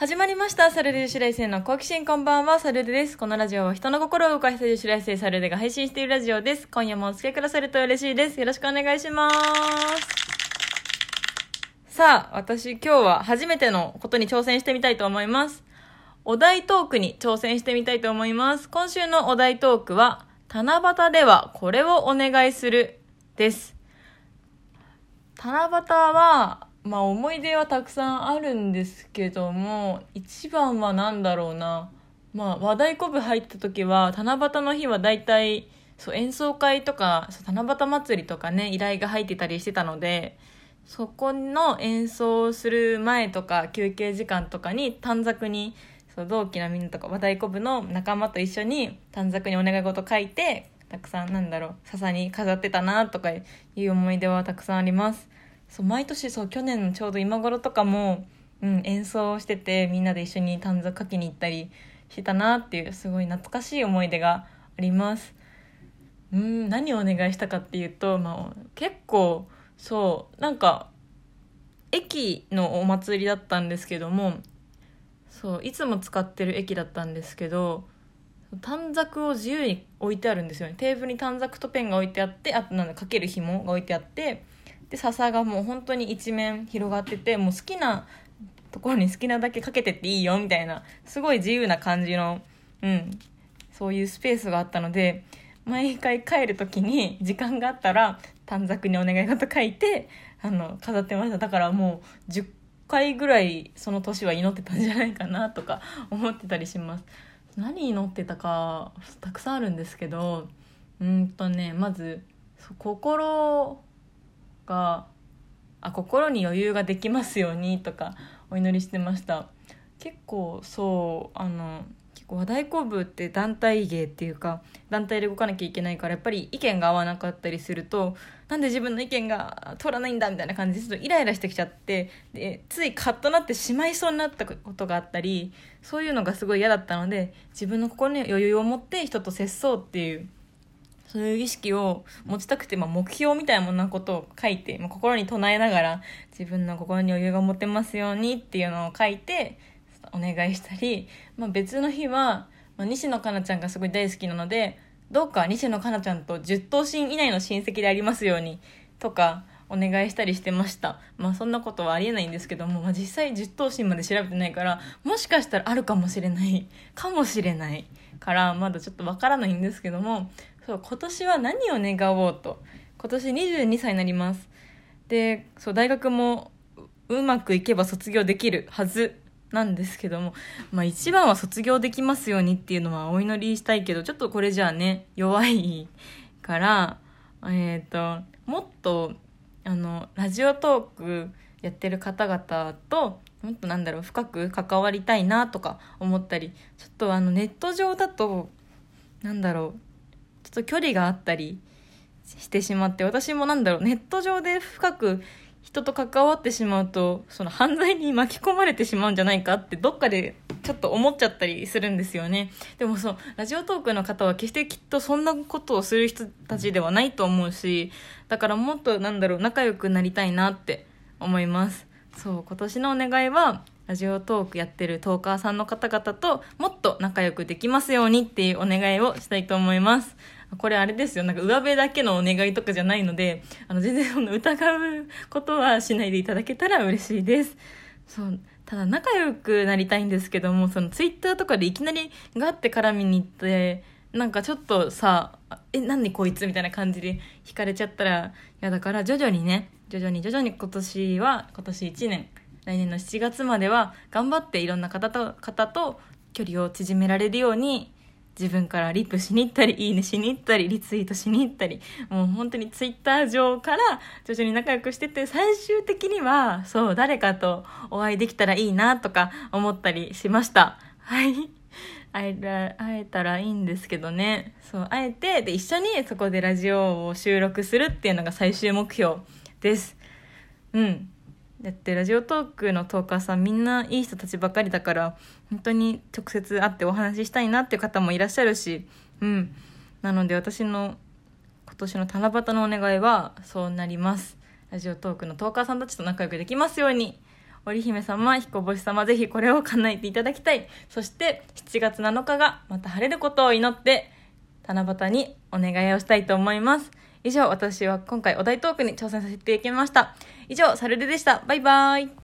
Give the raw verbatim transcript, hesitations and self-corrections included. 始まりましたサルデ女子大生の好奇心。こんばんは、サルデです。このラジオは人の心を動かした女子大生サルデが配信しているラジオです。今夜もお付き合いくださると嬉しいです。よろしくお願いしますさあ、私今日は初めてのことに挑戦してみたいと思います。お題トークに挑戦してみたいと思います。今週のお題トークは七夕ではこれをお願いするです。七夕はまあ思い出はたくさんあるんですけども、一番はなんだろうな、まあ和太鼓部入った時は七夕の日はだいたいそう演奏会とかそう七夕祭りとかね、依頼が入ってたりしてたので、そこの演奏する前とか休憩時間とかに短冊にそう同期のみんなとか和太鼓部の仲間と一緒に短冊にお願い事書いて、たくさんなんだろう笹に飾ってたなとかいう思い出はたくさんあります。そう毎年そう去年のちょうど今頃とかも、うん、演奏しててみんなで一緒に短冊書きに行ったりしてたなっていう、すごい懐かしい思い出があります。うん何をお願いしたかっていうと、まあ、結構そうなんか駅のお祭りだったんですけども、そういつも使ってる駅だったんですけど、短冊を自由に置いてあるんですよね。テーブルに短冊とペンが置いてあって、あとなんだかける紐が置いてあって、で笹がもう本当に一面広がってて、もう好きなところに好きなだけかけてっていいよみたいな、すごい自由な感じの、うん、そういうスペースがあったので、毎回帰る時に時間があったら短冊にお願い事書いてあの飾ってました。だからもうじゅっかいぐらいその年は祈ってたんじゃないかなとか思ってたりします。何祈ってたかたくさんあるんですけど、うんとねまず心があ心に余裕ができますようにとかお祈りしてました。結構そうあの結構和太鼓部って団体芸っていうか団体で動かなきゃいけないから、やっぱり意見が合わなかったりすると、なんで自分の意見が通らないんだみたいな感じでちょっとイライラしてきちゃって、でついカッとなってしまいそうになったことがあったり、そういうのがすごい嫌だったので、自分の心に余裕を持って人と接そうっていう、そういう意識を持ちたくて、まあ、目標みたいなことを書いて、まあ、心に唱えながら自分の心に余裕が持てますようにっていうのを書いてお願いしたり、まあ、別の日は、まあ、西野カナちゃんがすごい大好きなので、どうか西野カナちゃんとじゅっ頭身以内の親戚でありますようにとかお願いしたりしてました。まあそんなことはありえないんですけども、まあ、実際じゅっ頭身まで調べてないから、もしかしたらあるかもしれないかもしれないからまだちょっとわからないんですけども、そう今年は何を願おうと、今年にじゅうにさいになります。でそう大学もうまくいけば卒業できるはずなんですけども、まあ、一番は卒業できますようにっていうのはお祈りしたいけど、ちょっとこれじゃあね弱いから、えーと、もっとあのラジオトークやってる方々ともっとなんだろう深く関わりたいなとか思ったり、ちょっとあのネット上だとなんだろうちょっと距離があったりしてしまって、私もなんだろうネット上で深く人と関わってしまうとその犯罪に巻き込まれてしまうんじゃないかってどっかでちょっと思っちゃったりするんですよね。でもそうラジオトークの方は決してきっとそんなことをする人たちではないと思うし、だからもっとなんだろう仲良くなりたいなって思います。そう今年のお願いはラジオトークやってるトーカーさんの方々ともっと仲良くできますようにっていうお願いをしたいと思います。これあれですよ、なんか上辺だけのお願いとかじゃないので、あの全然疑うことはしないでいただけたら嬉しいです。そうただ仲良くなりたいんですけども、そのツイッターとかでいきなりガッて絡みに行って、なんかちょっとさ、え、何こいつみたいな感じで惹かれちゃったら嫌だから、徐々にね、徐々に徐々に今年は、今年いちねん、来年のしちがつまでは頑張っていろんな方と、方と距離を縮められるように、自分からリプしに行ったり、いいねしに行ったり、リツイートしに行ったり、もう本当にツイッター上から徐々に仲良くしてて、最終的にはそう誰かとお会いできたらいいなとか思ったりしました。はい会え、会えたらいいんですけどね。そう会えてで一緒にそこでラジオを収録するっていうのが最終目標です。うんだってラジオトークのトーカーさんみんないい人たちばかりだから、本当に直接会ってお話ししたいなっていう方もいらっしゃるし、うん、なので私の今年の七夕のお願いはそうなります。ラジオトークのトーカーさんたちと仲良くできますようにお織姫様、彦星様、ぜひこれを叶えていただきたい。そしてしちがつなのかがまた晴れることを祈って七夕にお願いをしたいと思います。以上、私は今回お題トークに挑戦させていただきました。以上、サルレでした。バイバイ。